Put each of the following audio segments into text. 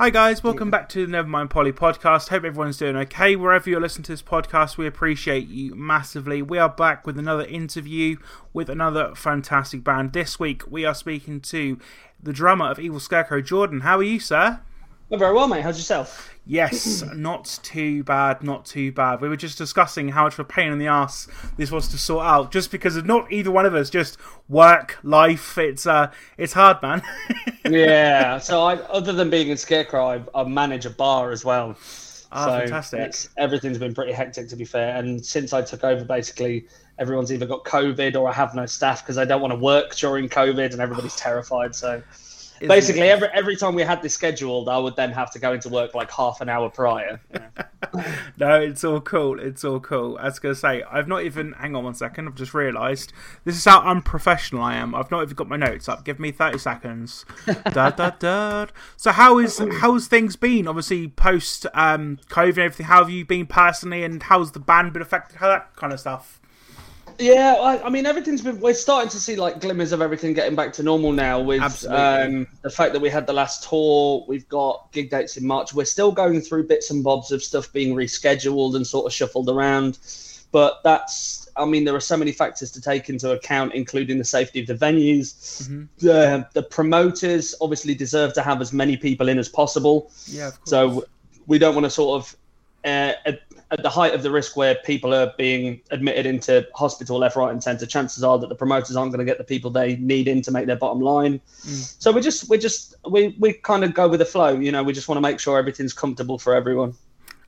Hi guys, welcome back to the Nevermind Polly podcast. Hope everyone's doing okay. Wherever you're listening to this podcast, we appreciate you massively. We are back with another interview with another fantastic band. This week we are speaking to the drummer of Evil Scarecrow, Jordan. How are you, sir? I'm very well, mate. How's yourself? Yes, not too bad. We were just discussing how much of a pain in the ass this was to sort out, just because of not either one of us, just work, life. It's hard, man. Yeah. So other than being a scarecrow, I manage a bar as well. Ah, so fantastic. Everything's been pretty hectic, to be fair. And since I took over, basically, everyone's either got COVID or I have no staff because I don't want to work during COVID and everybody's terrified, so... Basically, every time we had this scheduled, I would then have to go into work like half an hour prior. Yeah. No, it's all cool. It's all cool. I was going to say, I've not even... Hang on one second. I've just realised. This is how unprofessional I am. I've not even got my notes up. Give me 30 seconds. So how's things been? Obviously, post COVID and everything. How have you been personally? And how's the band been affected? How that kind of stuff? Yeah, I mean, everything's been... We're starting to see, like, glimmers of everything getting back to normal now with the fact that we had the last tour. We've got gig dates in March. We're still going through bits and bobs of stuff being rescheduled and sort of shuffled around. But that's... I mean, there are so many factors to take into account, including the safety of the venues. Mm-hmm. The promoters obviously deserve to have as many people in as possible. Yeah, of course. So we don't want to sort of... at the height of the risk where people are being admitted into hospital left, right and centre, chances are that the promoters aren't going to get the people they need in to make their bottom line. Mm. So we kind of go with the flow. You know, we just want to make sure everything's comfortable for everyone.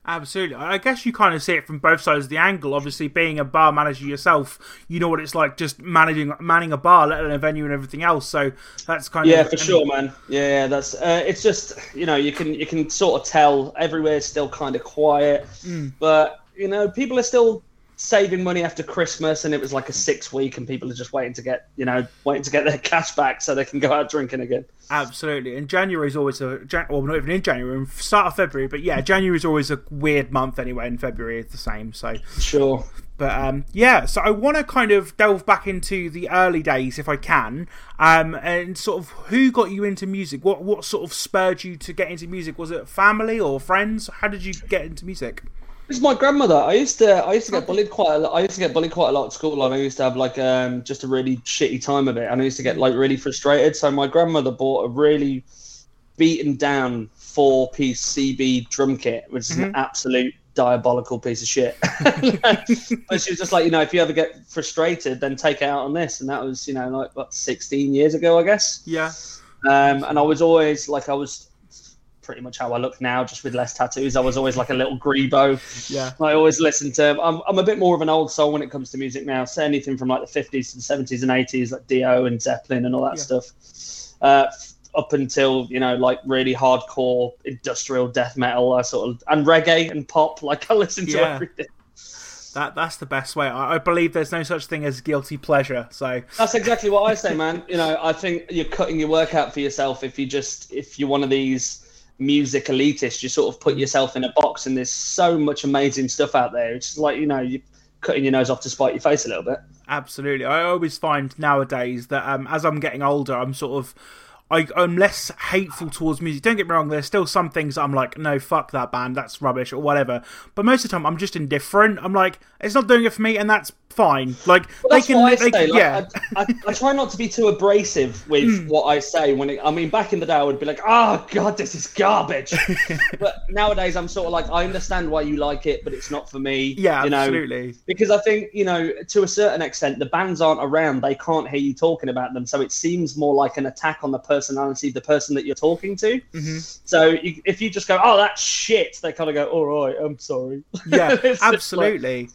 Absolutely. I guess you kind of see it from both sides of the angle. Obviously, being a bar manager yourself, you know what it's like just manning a bar, let alone a venue and everything else. So that's kind of... Yeah, for sure, man. Yeah, that's... it's just, you know, you can sort of tell everywhere's still kind of quiet. Mm. But, you know, people are still saving money after Christmas, and it was like a 6-week, and people are just waiting to get their cash back so they can go out drinking again. Absolutely. And January's always not even in January, start of February, but yeah, January's always a weird month anyway, and February is the same, so sure. But yeah, so I want to kind of delve back into the early days if I can, and sort of who got you into music? What sort of spurred you to get into music? Was it family or friends? How did you get into music? It's my grandmother. I used to get bullied quite a lot. I used to get bullied quite a lot at school, and I used to have like just a really shitty time of it, and I used to get like really frustrated. So my grandmother bought a really beaten down 4-piece CB drum kit, which is an absolute diabolical piece of shit. But she was just like, you know, if you ever get frustrated, then take it out on this. And that was, you know, like what, 16 years ago, I guess. Yeah. And I was always like, pretty much how I look now, just with less tattoos. I was always like a little grebo. Yeah. I always listened to... I'm a bit more of an old soul when it comes to music now. So anything from like the 50s to the 70s and 80s, like Dio and Zeppelin and all that stuff. Up until, you know, like really hardcore industrial death metal, I sort of... And reggae and pop, like I listened to everything. That's the best way. I believe there's no such thing as guilty pleasure. So that's exactly what I say, man. You know, I think you're cutting your work out for yourself if you're one of these music elitist. You sort of put yourself in a box, and there's so much amazing stuff out there. It's like, you know, you're cutting your nose off to spite your face a little bit. Absolutely. I always find nowadays that as I'm getting older, I'm sort of... I'm less hateful towards music. Don't get me wrong, there's still some things I'm like, no, fuck that band, that's rubbish or whatever. But most of the time, I'm just indifferent. I'm like, it's not doing it for me, and that's fine. Like, well, that's what I say. Like, yeah. I try not to be too abrasive with what I say. Back in the day, I would be like, oh, God, this is garbage. But nowadays, I'm sort of like, I understand why you like it, but it's not for me. Yeah, you know? Absolutely. Because I think, you know, to a certain extent, the bands aren't around. They can't hear you talking about them. So it seems more like an attack on the personality of the person that you're talking to. Mm-hmm. So if you just go, oh, that's shit, they kind of go, all right, I'm sorry. Yeah, absolutely.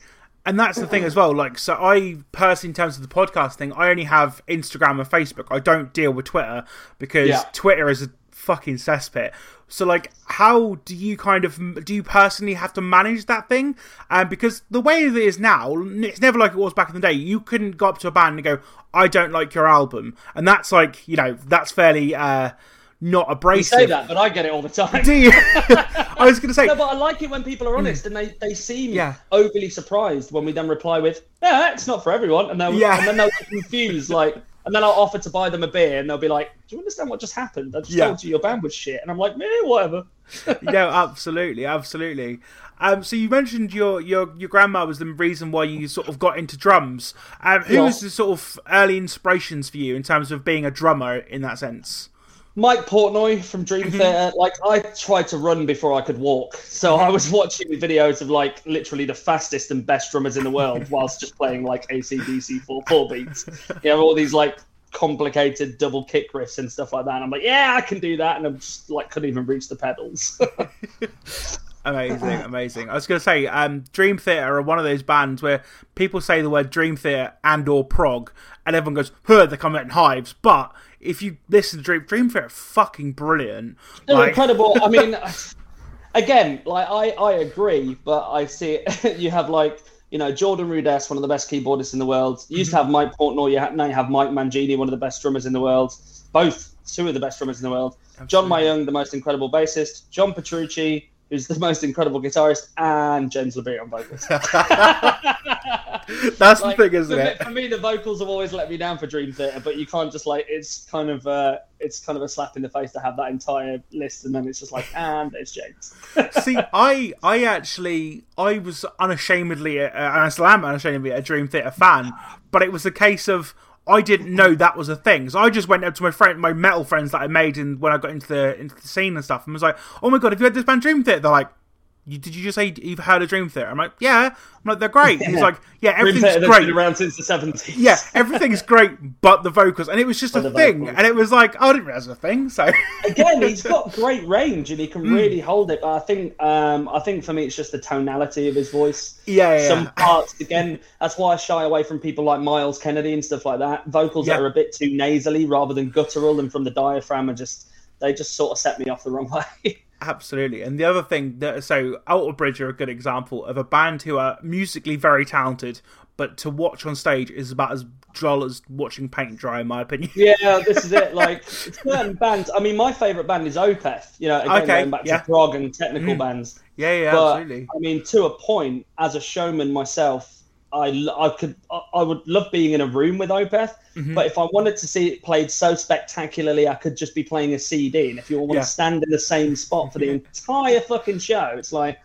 And that's the thing as well. Like, so I personally, in terms of the podcast thing, I only have Instagram and Facebook. I don't deal with Twitter because Twitter is a fucking cesspit. So, like, how do you do you personally have to manage that thing? Because the way that it is now, it's never like it was back in the day. You couldn't go up to a band and go, I don't like your album. And that's like, you know, that's fairly... not abrasive. You say that, but I get it all the time. Do you? I was going to say... No, but I like it when people are honest and they seem overly surprised when we then reply with, yeah, it's not for everyone. And then they'll get confused, like... And then I'll offer to buy them a beer, and they'll be like, do you understand what just happened? I just told you your band was shit. And I'm like, meh, whatever. No, absolutely, absolutely. So you mentioned your grandma was the reason why you sort of got into drums. Who was the sort of early inspirations for you in terms of being a drummer in that sense? Mike Portnoy from Dream Theater. Like, I tried to run before I could walk. So I was watching videos of, like, literally the fastest and best drummers in the world whilst just playing, like, AC/DC 4/4 beats. You know, all these, like, complicated double kick riffs and stuff like that. And I'm like, yeah, I can do that. And I'm just, like, couldn't even reach the pedals. Amazing. I was going to say, Dream Theater are one of those bands where people say the word Dream Theater and or prog, and everyone goes, huh, they come out in hives. But if you listen to Dream Theater, fucking brilliant. They're incredible. I mean, again, like I agree, but I see it. You have, like, you know, Jordan Rudess, one of the best keyboardists in the world. You used to have Mike Portnoy. Now you have Mike Mangini, one of the best drummers in the world. Both, two of the best drummers in the world. Absolutely. John Myung, the most incredible bassist. John Petrucci, who's the most incredible guitarist, and Jens LeBeat on vocals. That's like, the thing, isn't it? For me, the vocals have always let me down for Dream Theater, but you can't just, like, it's kind of a slap in the face to have that entire list, and then it's just like, and it's James. See, I was unashamedly, and I still am unashamedly, a Dream Theater fan, but it was a case of, I didn't know that was a thing, so I just went up to my metal friends that I made when I got into the scene and stuff, and was like, "Oh my god, have you heard this band Dream Theater?" They're like, "Did you just say you've heard of Dream Theater?" I'm like, "Yeah." I'm like, "They're great." Yeah. He's like, "Yeah, everything's great." Been around since the 70s. Yeah, everything's great, but the vocals, and it was just a thing, and it was like, oh, I didn't realize it was a thing. So again, he's got great range, and he can really hold it. But I think for me, it's just the tonality of his voice. Yeah. Some parts, again, that's why I shy away from people like Miles Kennedy and stuff like that. Vocals that are a bit too nasally rather than guttural and from the diaphragm, they just sort of set me off the wrong way. Absolutely. And the other thing, so Alter Bridge are a good example of a band who are musically very talented, but to watch on stage is about as dull as watching paint dry, in my opinion. Yeah, this is it. Like, certain bands, I mean, my favourite band is Opeth, you know, again, going back to prog and technical bands. Yeah, but, absolutely. I mean, to a point, as a showman myself, I would love being in a room with Opeth, but if I wanted to see it played so spectacularly, I could just be playing a CD. And if you all want to stand in the same spot for the entire fucking show, it's like,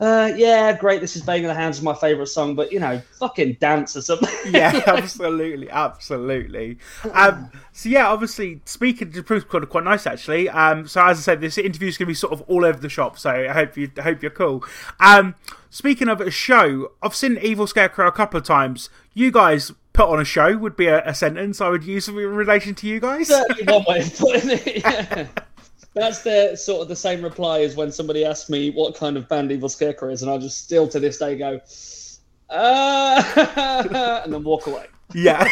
great, this is Bang in the Hands, my favourite song, but, you know, fucking dance or something. Yeah, absolutely. Obviously, speaking to Proof Quarter, quite nice, actually. So, as I said, this interview's going to be sort of all over the shop, so I hope you're cool. Speaking of a show, I've seen Evil Scarecrow a couple of times. You guys put on a show would be a sentence I would use in relation to you guys. Certainly one way of putting it, yeah. That's the same reply as when somebody asks me what kind of band Evil Scarecrow is, and I just still to this day go, and then walk away. Yeah.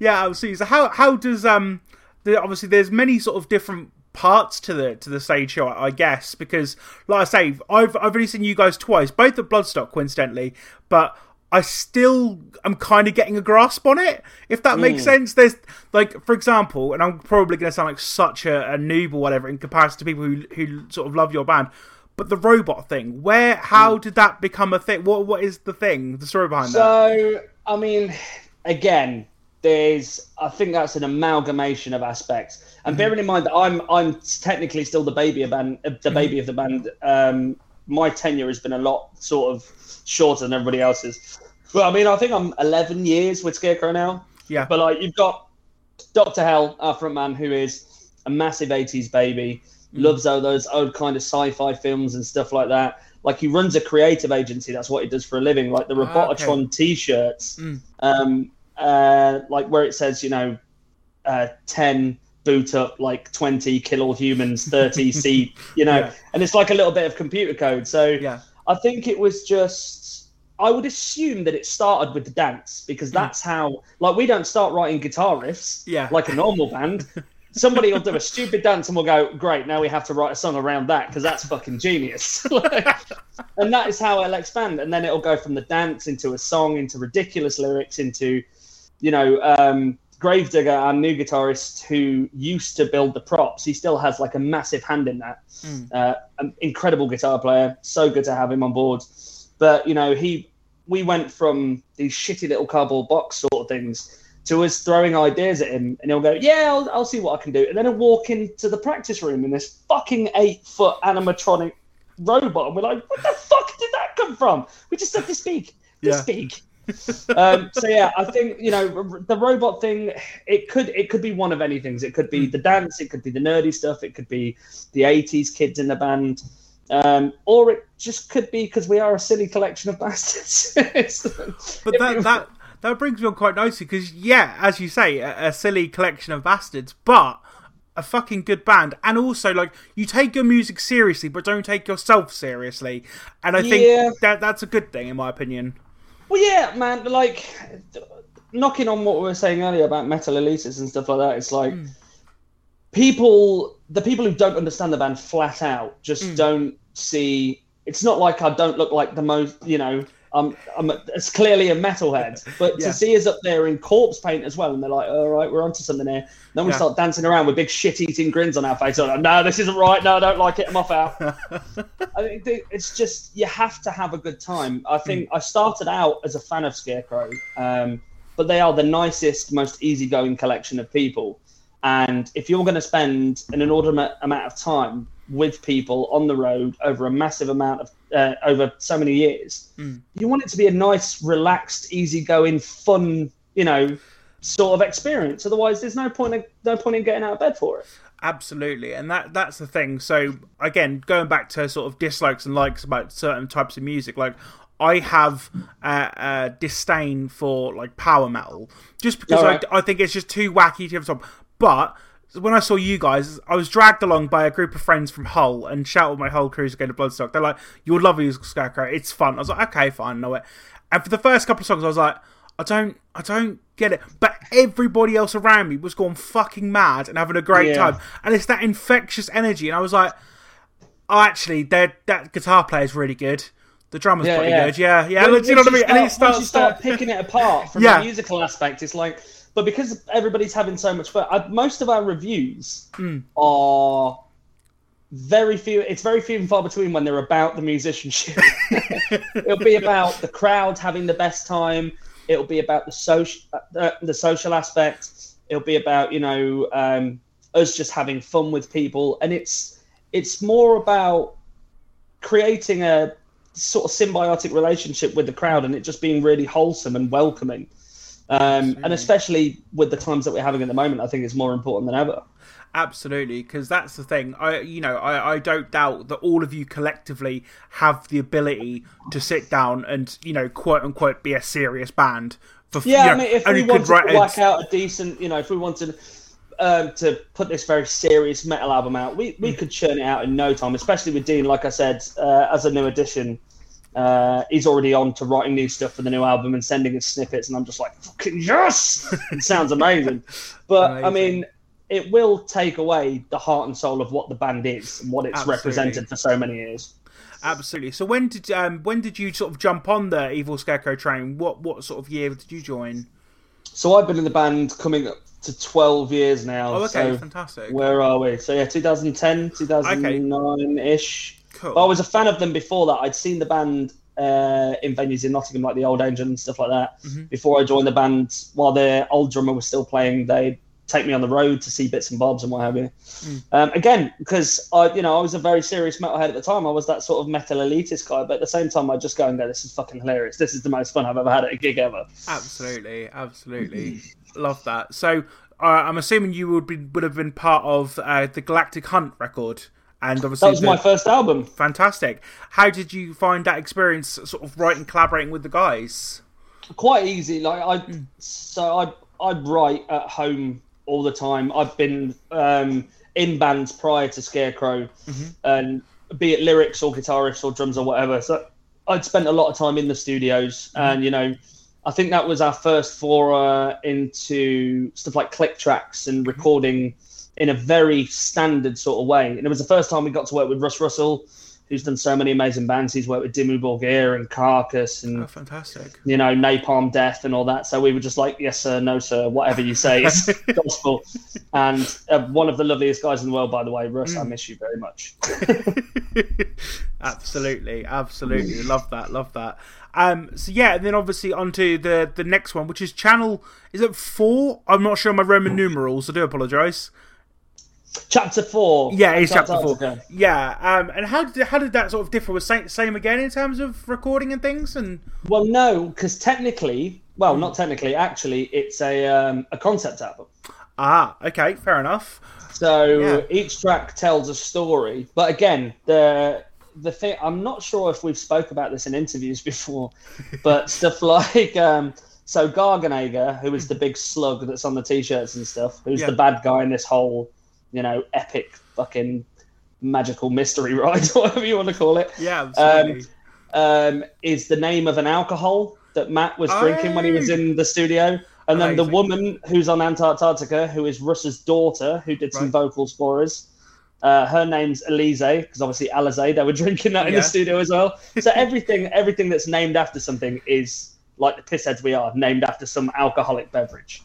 Yeah, absolutely. So how does obviously there's many sort of different parts to the stage show, I guess, because like I say, I've only seen you guys twice, both at Bloodstock coincidentally, but I still am kind of getting a grasp on it, if that makes sense. There's, like, for example, and I'm probably going to sound like such a noob or whatever in comparison to people who sort of love your band, but the robot thing, how did that become a thing? What is the thing, the story behind that? So, I mean, again, I think that's an amalgamation of aspects. And bearing in mind that I'm technically still the baby of the band. My tenure has been a lot sort of shorter than everybody else's. Well, I mean, I think I'm 11 years with Scarecrow now. Yeah. But, like, you've got Dr. Hell, our frontman, who is a massive 80s baby, loves all those old kind of sci-fi films and stuff like that. Like, he runs a creative agency. That's what he does for a living. Like, the Robotron T-shirts, like, where it says, you know, 10... boot up, like 20 kill all humans, 30 seat, you know, and it's like a little bit of computer code. So I think it was just, I would assume that it started with the dance, because that's how, like, we don't start writing guitar riffs like a normal band. Somebody will do a stupid dance and we'll go, great, now we have to write a song around that because that's fucking genius. Like, and that is how it'll expand. And then it'll go from the dance into a song, into ridiculous lyrics, into, you know, Gravedigger, our new guitarist, who used to build the props, he still has, like, a massive hand in that. An incredible guitar player, so good to have him on board. But, you know, we went from these shitty little cardboard box sort of things to us throwing ideas at him, and he'll go, yeah, I'll see what I can do. And then he'll walk into the practice room in this fucking 8-foot animatronic robot, and we're like, what the fuck did that come from? We just said to speak. Speak. So yeah, I think, you know, the robot thing, it could be one of any things. It could be the dance, it could be the nerdy stuff, it could be the 80s kids in the band, or it just could be because we are a silly collection of bastards. But that brings me on quite nicely, because yeah, as you say, a silly collection of bastards, but a fucking good band. And also, like, you take your music seriously, but don't take yourself seriously. And I think that's a good thing, in my opinion. Well, yeah, man, like, knocking on what we were saying earlier about metal elites and stuff like that, it's like, the people who don't understand the band flat out just don't see... It's not like I don't look like the most, you know... it's clearly a metalhead, but to see us up there in corpse paint as well, and they're like, all right, we're onto something here. And then we start dancing around with big shit-eating grins on our face. Like, no, this isn't right. No, I don't like it. I'm off out. I mean, it's just, you have to have a good time. I think I started out as a fan of Scarecrow, but they are the nicest, most easygoing collection of people. And if you're going to spend an inordinate amount of time with people on the road over a massive amount of over so many years, you want it to be a nice, relaxed, easygoing, fun, you know, sort of experience. Otherwise, there's no point in getting out of bed for it. Absolutely, and that's the thing. So again, going back to sort of dislikes and likes about certain types of music, like I have a disdain for like power metal, just because I think it's just too wacky to have some. But when I saw you guys, I was dragged along by a group of friends from Hull and shouted my whole crew's going to Bloodstock. They're like, you'll love Evil Scarecrow, it's fun. I was like, okay, fine, know it. And for the first couple of songs, I was like, I don't get it. But everybody else around me was going fucking mad and having a great time. And it's that infectious energy. And I was like, oh, actually, that guitar player is really good. The drummer's pretty good. Yeah. When, do you know what I mean? And you start picking it apart from the musical aspect. It's like... But because everybody's having so much fun, most of our reviews are very few. It's very few and far between when they're about the musicianship. It'll be about the crowd having the best time. It'll be about the social aspect. It'll be about, you know, us just having fun with people, and it's more about creating a sort of symbiotic relationship with the crowd, and it just being really wholesome and welcoming. And especially with the times that we're having at the moment, I think it's more important than ever. Absolutely, because that's the thing. I don't doubt that all of you collectively have the ability to sit down and, you know, quote unquote, be a serious band. I mean, if we wanted to work out a decent, you know, if we wanted to put this very serious metal album out, we could churn it out in no time. Especially with Dean, like I said, as a new addition. He's already on to writing new stuff for the new album and sending us snippets, and I'm just like, fucking yes! It sounds amazing. But, amazing. I mean, it will take away the heart and soul of what the band is and what it's represented for so many years. Absolutely. So when did you sort of jump on the Evil Scarecrow train? What sort of year did you join? So I've been in the band coming up to 12 years now. Oh, okay, so fantastic. Where are we? So yeah, 2010, 2009-ish. Okay. Cool. But I was a fan of them before that. I'd seen the band in venues in Nottingham, like the Old Angel and stuff like that. Mm-hmm. Before I joined the band, while their old drummer was still playing, they'd take me on the road to see bits and bobs and what have you. Again, because I was a very serious metalhead at the time. I was that sort of metal elitist guy, but at the same time, I'd just go and go, this is fucking hilarious. This is the most fun I've ever had at a gig ever. Absolutely, absolutely. Love that. So I'm assuming you would have been part of the Galactic Hunt record. And obviously that was my first album. Fantastic. How did you find that experience, sort of writing, collaborating with the guys? Quite easy. Like I write at home all the time. I've been in bands prior to Scarecrow, and be it lyrics or guitarists or drums or whatever. So I'd spent a lot of time in the studios, and you know, I think that was our first foray into stuff like click tracks and recording in a very standard sort of way. And it was the first time we got to work with Russ Russell, who's done so many amazing bands. He's worked with Dimmu Borgir and Carcass and, fantastic, you know, Napalm Death and all that. So we were just like, yes, sir, no, sir, whatever you say is gospel. And one of the loveliest guys in the world, by the way, Russ, I miss you very much. Absolutely, absolutely. Love that. So yeah, and then obviously onto the next one, which is channel, is it 4? I'm not sure on my Roman numerals, I do apologise. Chapter 4. Yeah, it's Chapter 4. Antarctica. Yeah, and how did that sort of differ? Was same again in terms of recording and things? And well, no, because actually, it's a concept album. Ah, okay, fair enough. So each track tells a story, but again, the thing, I'm not sure if we've spoke about this in interviews before, but stuff like. So Garganegar, who is the big slug that's on the t-shirts and stuff, who's the bad guy in this whole, you know, epic fucking magical mystery ride, or whatever you want to call it. Yeah, absolutely. Is the name of an alcohol that Matt was drinking when he was in the studio. And then the woman who's on Antarctica, who is Russ's daughter, who did some vocals for us. Her name's Elise, because obviously Alizé, they were drinking that in the studio as well. So everything that's named after something is... like the pissheads we are, named after some alcoholic beverage.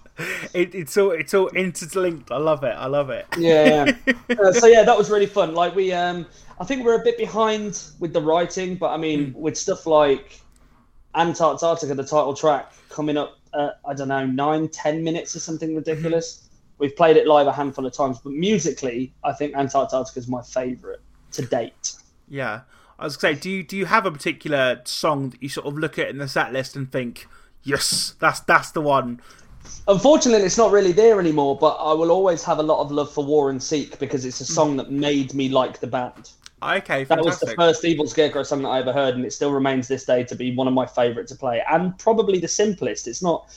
It's all interlinked. I love it. Yeah. So yeah, that was really fun. Like we, I think we're a bit behind with the writing, but I mean, with stuff like Antarctica, the title track coming up, I don't know, 9-10 minutes or something ridiculous. We've played it live a handful of times, but musically, I think Antarctica is my favourite to date. Yeah. I was going to say, do you have a particular song that you sort of look at in the set list and think, yes, that's the one? Unfortunately, it's not really there anymore, but I will always have a lot of love for War and Seek because it's a song that made me like the band. Okay, fantastic. That was the first Evil Scarecrow song that I ever heard, and it still remains this day to be one of my favourite to play, and probably the simplest. It's not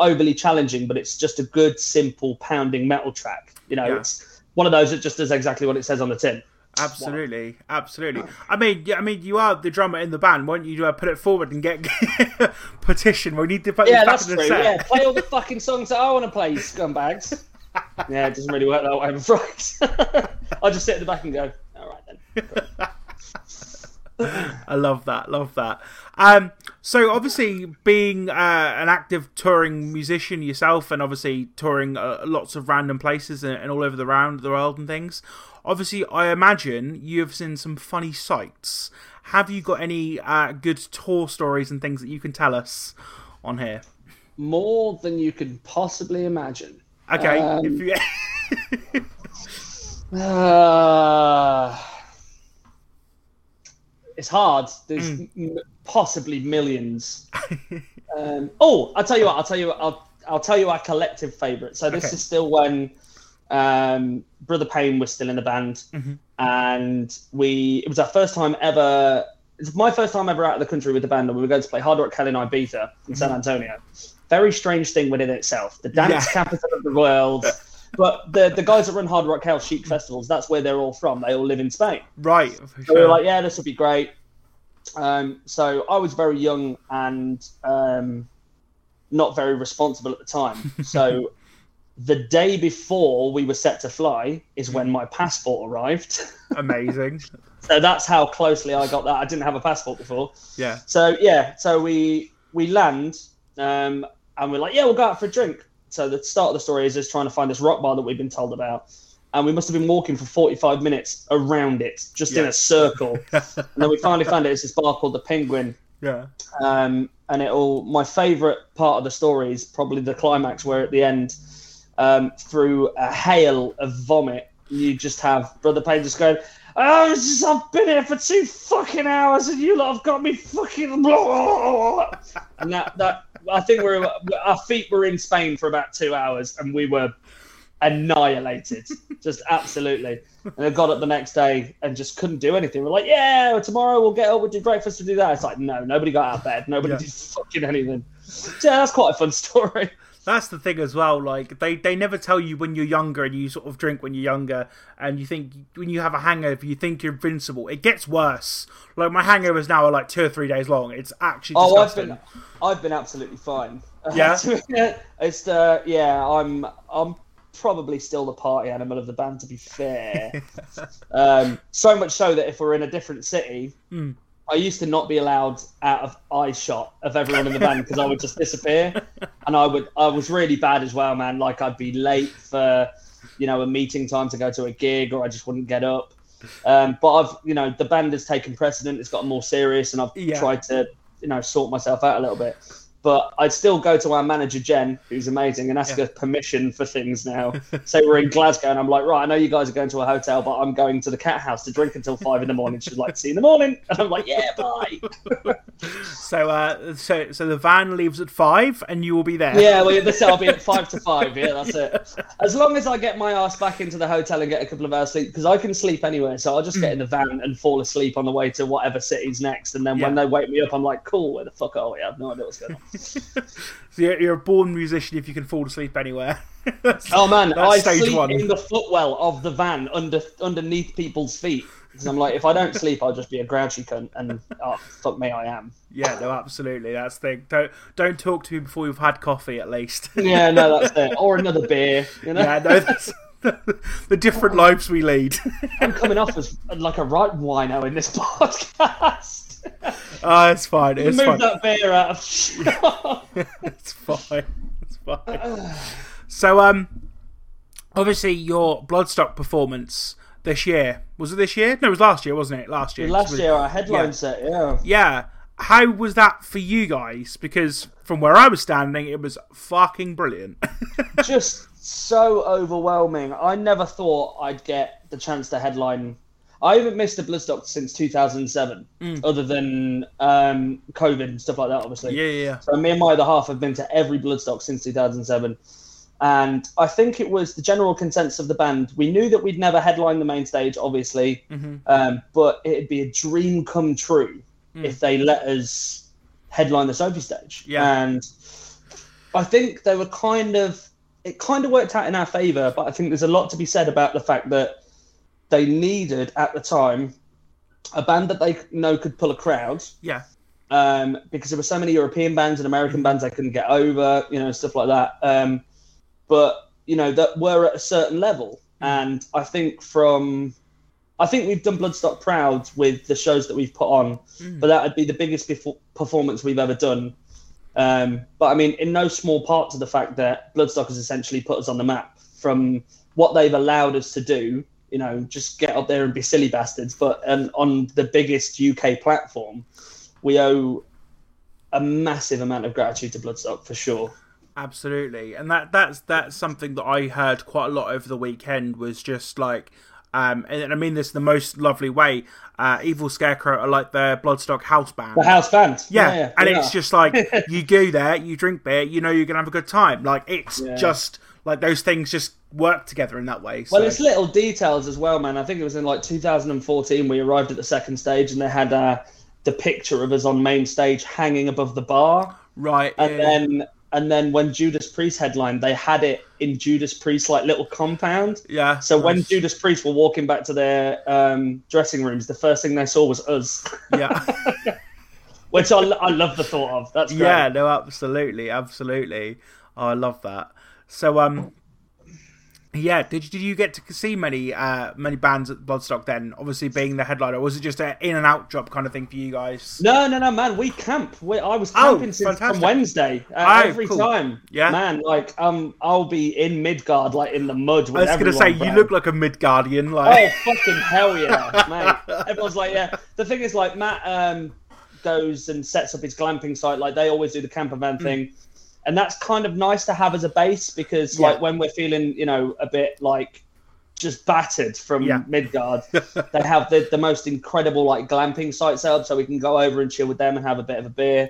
overly challenging, but it's just a good, simple, pounding metal track. You know, it's one of those that just does exactly what it says on the tin. Absolutely. I mean, you are the drummer in the band. Why don't you put it forward and get petition? We need to put it back in the set. Yeah, play all the fucking songs that I want to play, you scumbags. Yeah, it doesn't really work that way, I'm afraid. I just sit at the back and go, all right then. I love that. So obviously being an active touring musician yourself, and obviously touring lots of random places and all over around the world and things, obviously I imagine you've seen some funny sights. Have you got any good tour stories and things that you can tell us on here? More than you could possibly imagine. Okay. It's hard. There's possibly millions. I'll tell you our collective favourite. So this is still when Brother Payne was still in the band, and it was our first time ever. It's my first time ever out of the country with the band, and we were going to play Hard Rock Hell in Ibiza in San Antonio. Very strange thing within itself. The dance capital of the world. But the guys that run Hard Rock Hell Chic festivals, that's where they're all from. They all live in Spain. Right. For sure. So we were like, yeah, this will be great. So I was very young and not very responsible at the time. So the day before we were set to fly is when my passport arrived. Amazing. So that's how closely I got that. I didn't have a passport before. Yeah. So we land and we're like, yeah, we'll go out for a drink. So the start of the story is us trying to find this rock bar that we've been told about. And we must have been walking for 45 minutes around it, just in a circle. And then we finally found it. It's this bar called The Penguin. Yeah. And my favourite part of the story is probably the climax where at the end, through a hail of vomit, you just have Brother Payne just going, I've been here for 2 fucking hours and you lot have got me fucking... And that I think our feet were in Spain for about 2 hours and we were annihilated, just absolutely. And I got up the next day and just couldn't do anything. We're like, yeah, tomorrow we'll get up, we'll do breakfast, we'll do that. It's like, no, nobody got out of bed. Nobody did fucking anything. So yeah, that's quite a fun story. That's the thing as well, like, they never tell you when you're younger and you sort of drink when you're younger and you think, when you have a hangover, you think you're invincible. It gets worse. Like, my hangovers now are like 2 or 3 days long. It's actually disgusting. I've been absolutely fine. Yeah? It's, I'm probably still the party animal of the band, to be fair. So much so that if we're in a different city, I used to not be allowed out of eye shot of everyone in the band because I would just disappear. And I was really bad as well, man. Like, I'd be late for, you know, a meeting time to go to a gig, or I just wouldn't get up. But I've, you know, the band has taken precedent. It's gotten more serious, and I've tried to, you know, sort myself out a little bit. But I'd still go to our manager, Jen, who's amazing, and ask her permission for things now. Say we're in Glasgow, and I'm like, right, I know you guys are going to a hotel, but I'm going to the Cat House to drink until 5 a.m. She's like, see you in the morning. And I'm like, yeah, bye. So the van leaves at 5, and you will be there. Yeah, well, I'll be at 5 to 5. Yeah, that's it. As long as I get my ass back into the hotel and get a couple of hours sleep, because I can sleep anywhere, so I'll just get in the van and fall asleep on the way to whatever city's next. And then when they wake me up, I'm like, cool, where the fuck are we? I have no idea what's going on. So you're a born musician if you can fall asleep anywhere. Oh man, I sleep in the footwell of the van underneath people's feet. Because I'm like, if I don't sleep, I'll just be a grouchy cunt, and fuck me, I am. Yeah, no, absolutely, that's the thing. Don't talk to me before you've had coffee, at least. Yeah, no, that's it. Or another beer. You know? Yeah, no, that's the different lives we lead. I'm coming off as like a right wino in this podcast. Oh, it's fine. It's fine. Move that beer out of It's fine. It's fine. So, obviously, your Bloodstock performance this year, was it this year? No, it was last year, wasn't it? Last year. Last year, our headline set, yeah. Yeah. How was that for you guys? Because from where I was standing, it was fucking brilliant. Just so overwhelming. I never thought I'd get the chance to headline. I haven't missed a Bloodstock since 2007, other than COVID and stuff like that, obviously. Yeah. So me and my other half have been to every Bloodstock since 2007. And I think it was the general consensus of the band. We knew that we'd never headline the main stage, obviously, but it'd be a dream come true if they let us headline the Sophie stage. Yeah. And I think they were it kind of worked out in our favour, but I think there's a lot to be said about the fact that they needed, at the time, a band that they know could pull a crowd. Yeah. Because there were so many European bands and American bands they couldn't get over, you know, stuff like that. But, you know, that were at a certain level. And I think we've done Bloodstock proud with the shows that we've put on. But that would be the biggest performance we've ever done. But, I mean, in no small part to the fact that Bloodstock has essentially put us on the map from what they've allowed us to do. You know, just get up there and be silly bastards. But on the biggest UK platform, we owe a massive amount of gratitude to Bloodstock, for sure. Absolutely. And that's something that I heard quite a lot over the weekend, was just like, and I mean this in the most lovely way, Evil Scarecrow are like the Bloodstock house band. The house band. Yeah. And it's just like, you go there, you drink beer, you know you're going to have a good time. Like, it's just... Like, those things just work together in that way. So. Well, it's little details as well, man. I think it was in, like, 2014 we arrived at the second stage and they had the picture of us on main stage hanging above the bar. Right. And then when Judas Priest headlined, they had it in Judas Priest's, like, little compound. Yeah. So when Judas Priest were walking back to their dressing rooms, the first thing they saw was us. Yeah. Which I love the thought of. That's great. Yeah, no, absolutely, absolutely. Oh, I love that. So, did you get to see many bands at Bloodstock then, obviously being the headliner? Or was it just an in-and-out job kind of thing for you guys? No, man, we camp. I was camping since from Wednesday. Every time. Yeah. Man, like, I'll be in Midgard, like, in the mud with everyone. I was going to say, you look like a Midgardian. Like... Oh, fucking hell yeah, mate. Everyone's like, yeah. The thing is, like, Matt goes and sets up his glamping site. Like, they always do the camper van thing. And that's kind of nice to have as a base because, like, when we're feeling, you know, a bit, like, just battered from Midgard, they have the most incredible, like, glamping site set up so we can go over and chill with them and have a bit of a beer.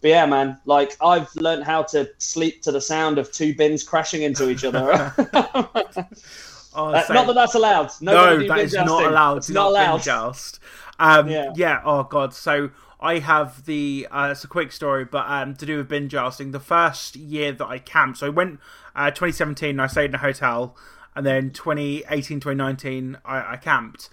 But, yeah, man, like, I've learned how to sleep to the sound of two bins crashing into each other. Not that that's allowed. No, that is not allowed. It's not allowed. Just. Oh, God, so... I have the, it's a quick story, but to do with binge jousting, the first year that I camped, so I went 2017 and I stayed in a hotel, and then 2018, 2019, I camped.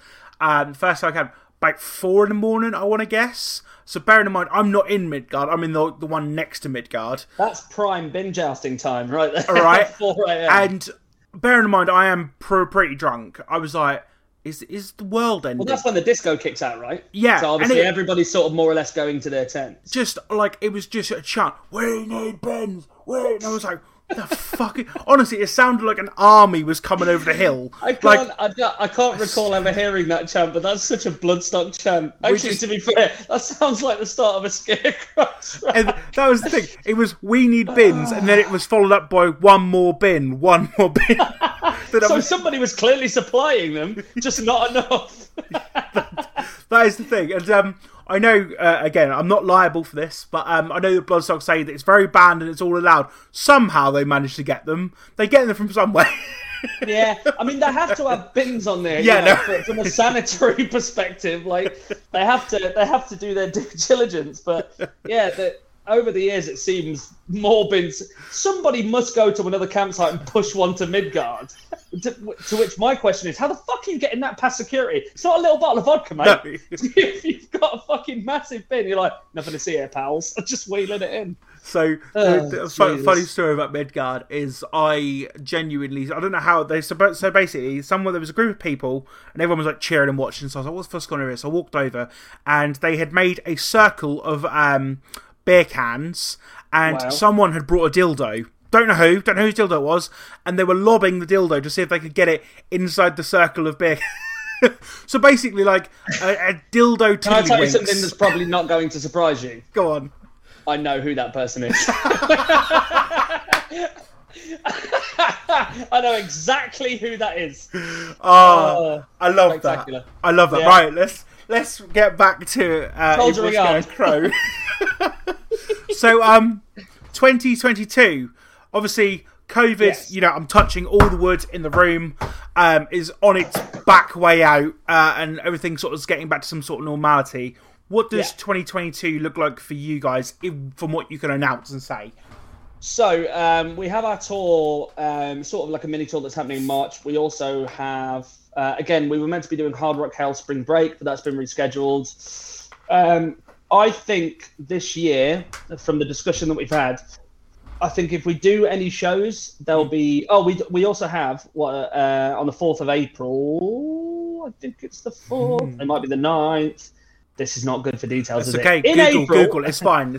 First time I camped, about 4 a.m, I want to guess. So bearing in mind, I'm not in Midgard, I'm in the one next to Midgard. That's prime binge jousting time right there. All right. 4 a.m. And bearing in mind, I am pretty drunk. I was like, is the world ending? Well, that's when the disco kicks out, right? Yeah. So obviously everybody's sort of more or less going to their tents. Just like, it was just a chant, we need Benz, we... And I was like, the fuck? Honestly, it sounded like an army was coming over the hill. I can't recall ever hearing that chant, but that's such a Bloodstock chant. Actually, to be fair, that sounds like the start of a Scarecrow. And that was the thing. It was, we need bins, and then it was followed up by one more bin. So somebody was clearly supplying them, just not enough. That is the thing. And I know, again, I'm not liable for this, but I know the Bloodstock say that it's very banned and it's all allowed. Somehow they managed to get them. They get them from somewhere. Yeah, I mean, they have to have bins on there. Yeah, no. From a sanitary perspective, like they have to do their due diligence. But yeah, over the years it seems more bins. Somebody must go to another campsite and push one to Midgard. To which my question is, how the fuck are you getting that past security? It's not a little bottle of vodka, mate. No. If you've got a fucking massive bin, you're like, nothing to see here, pals. I'm just wheeling it in. So, funny story about Midgard is I don't know how they... So basically, there was a group of people, and everyone was like cheering and watching, so I was like, what's the fuss going on here? So I walked over, and they had made a circle of beer cans, and someone had brought a dildo. Don't know whose dildo it was, and they were lobbing the dildo to see if they could get it inside the circle of beer. So basically, like, a dildo tiddlywinks. Can I tell you something that's probably not going to surprise you? Go on. I know who that person is. I know exactly who that is. Oh, I love that. I love that. Yeah. Right, let's get back to Evil Scarecrow. So, 2022, obviously COVID, yes. You know, I'm touching all the wood in the room, is on its back way out, and everything sort of is getting back to some sort of normality. What does 2022 look like for you guys, from what you can announce and say? So we have our tour, sort of like a mini tour that's happening in March. We also have, again, we were meant to be doing Hard Rock Hell Spring Break, but that's been rescheduled. I think this year, from the discussion that we've had, I think if we do any shows, there'll be... Oh, we also have, on the 4th of April, I think it's the 4th, it might be the 9th. This is not good for details, is it? Okay, Google, it's fine.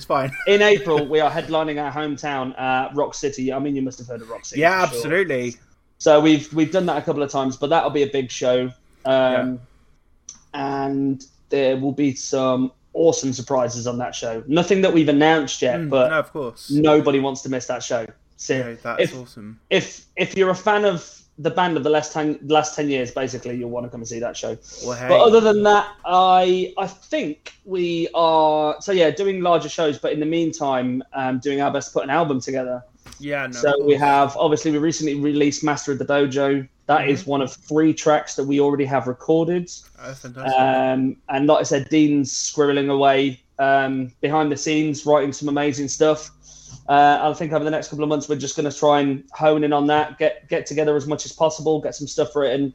In April, we are headlining our hometown, Rock City. I mean, you must have heard of Rock City. Yeah, absolutely. Sure. So we've done that a couple of times, but that'll be a big show. And there will be some awesome surprises on that show. Nothing that we've announced yet, but no, of course. Nobody wants to miss that show. Seriously. Yeah, that's awesome. If you're a fan of the band of the last 10 years, basically, you'll want to come and see that show. Well, hey. But other than that, I think we are... So, yeah, doing larger shows, but in the meantime, doing our best to put an album together. Yeah, no. So we have... Obviously, we recently released Master of the Dojo. That is one of 3 tracks that we already have recorded. Oh, fantastic. And like I said, Dean's squirreling away behind the scenes, writing some amazing stuff. I think over the next couple of months, we're just going to try and hone in on that, get together as much as possible, get some stuff written.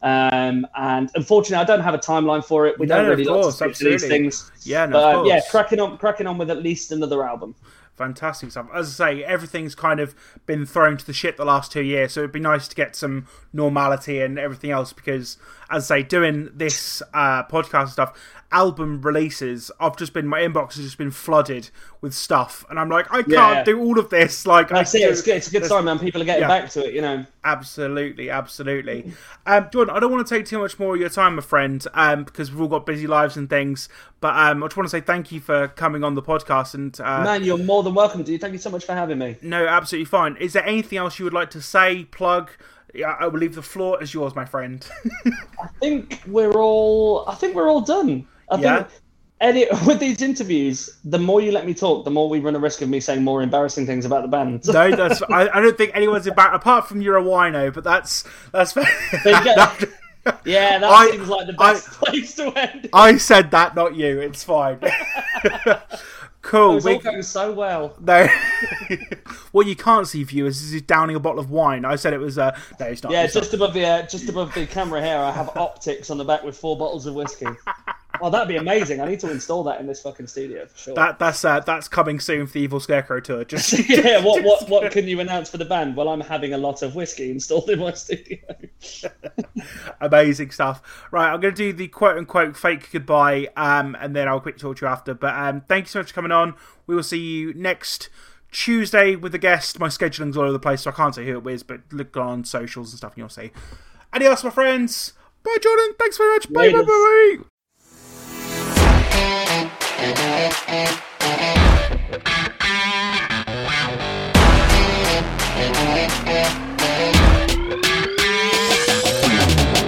And unfortunately, I don't have a timeline for it. We don't really like to do these things. Yeah, no, but, of course. Yeah, cracking on with at least another album. Fantastic stuff. As I say, everything's kind of been thrown to the shit the last 2 years, so it'd be nice to get some normality and everything else, because, as I say, doing this podcast stuff, album releases, my inbox has just been flooded with stuff, and I'm like, I can't do all of this. Like, it's a good time, man. People are getting back to it, you know. Absolutely. Jordan, I don't want to take too much more of your time, my friend, because we've all got busy lives and things, but I just want to say thank you for coming on the podcast. And man, you're more than welcome, dude. Thank you so much for having me. No, absolutely fine. Is there anything else you would like to say, plug? I will leave the floor as yours, my friend. I think we're all done. With these interviews, the more you let me talk, the more we run a risk of me saying more embarrassing things about the band. No, that's... I don't think anyone's embarrassed, apart from you're a wino, but that's fair. Yeah, that seems like the best place to end. I said that, not you. It's fine. Cool. It's all going so well. No. What you can't see, viewers, is he's downing a bottle of wine. I said it was... no, it's not. Yeah, just above the camera here, I have optics on the back with 4 bottles of whiskey. Oh, that'd be amazing. I need to install that in this fucking studio for sure. That's coming soon for the Evil Scarecrow tour. Just yeah, what can you announce for the band? Well, I'm having a lot of whiskey installed in my studio. Amazing stuff. Right, I'm going to do the quote-unquote fake goodbye, and then I'll quickly talk to you after. But thank you so much for coming on. We will see you next Tuesday with a guest. My scheduling's all over the place, so I can't say who it is, but look on socials and stuff and you'll see. Adios, my friends. Bye, Jordan. Thanks very much. Bye, bye, bye. Bye.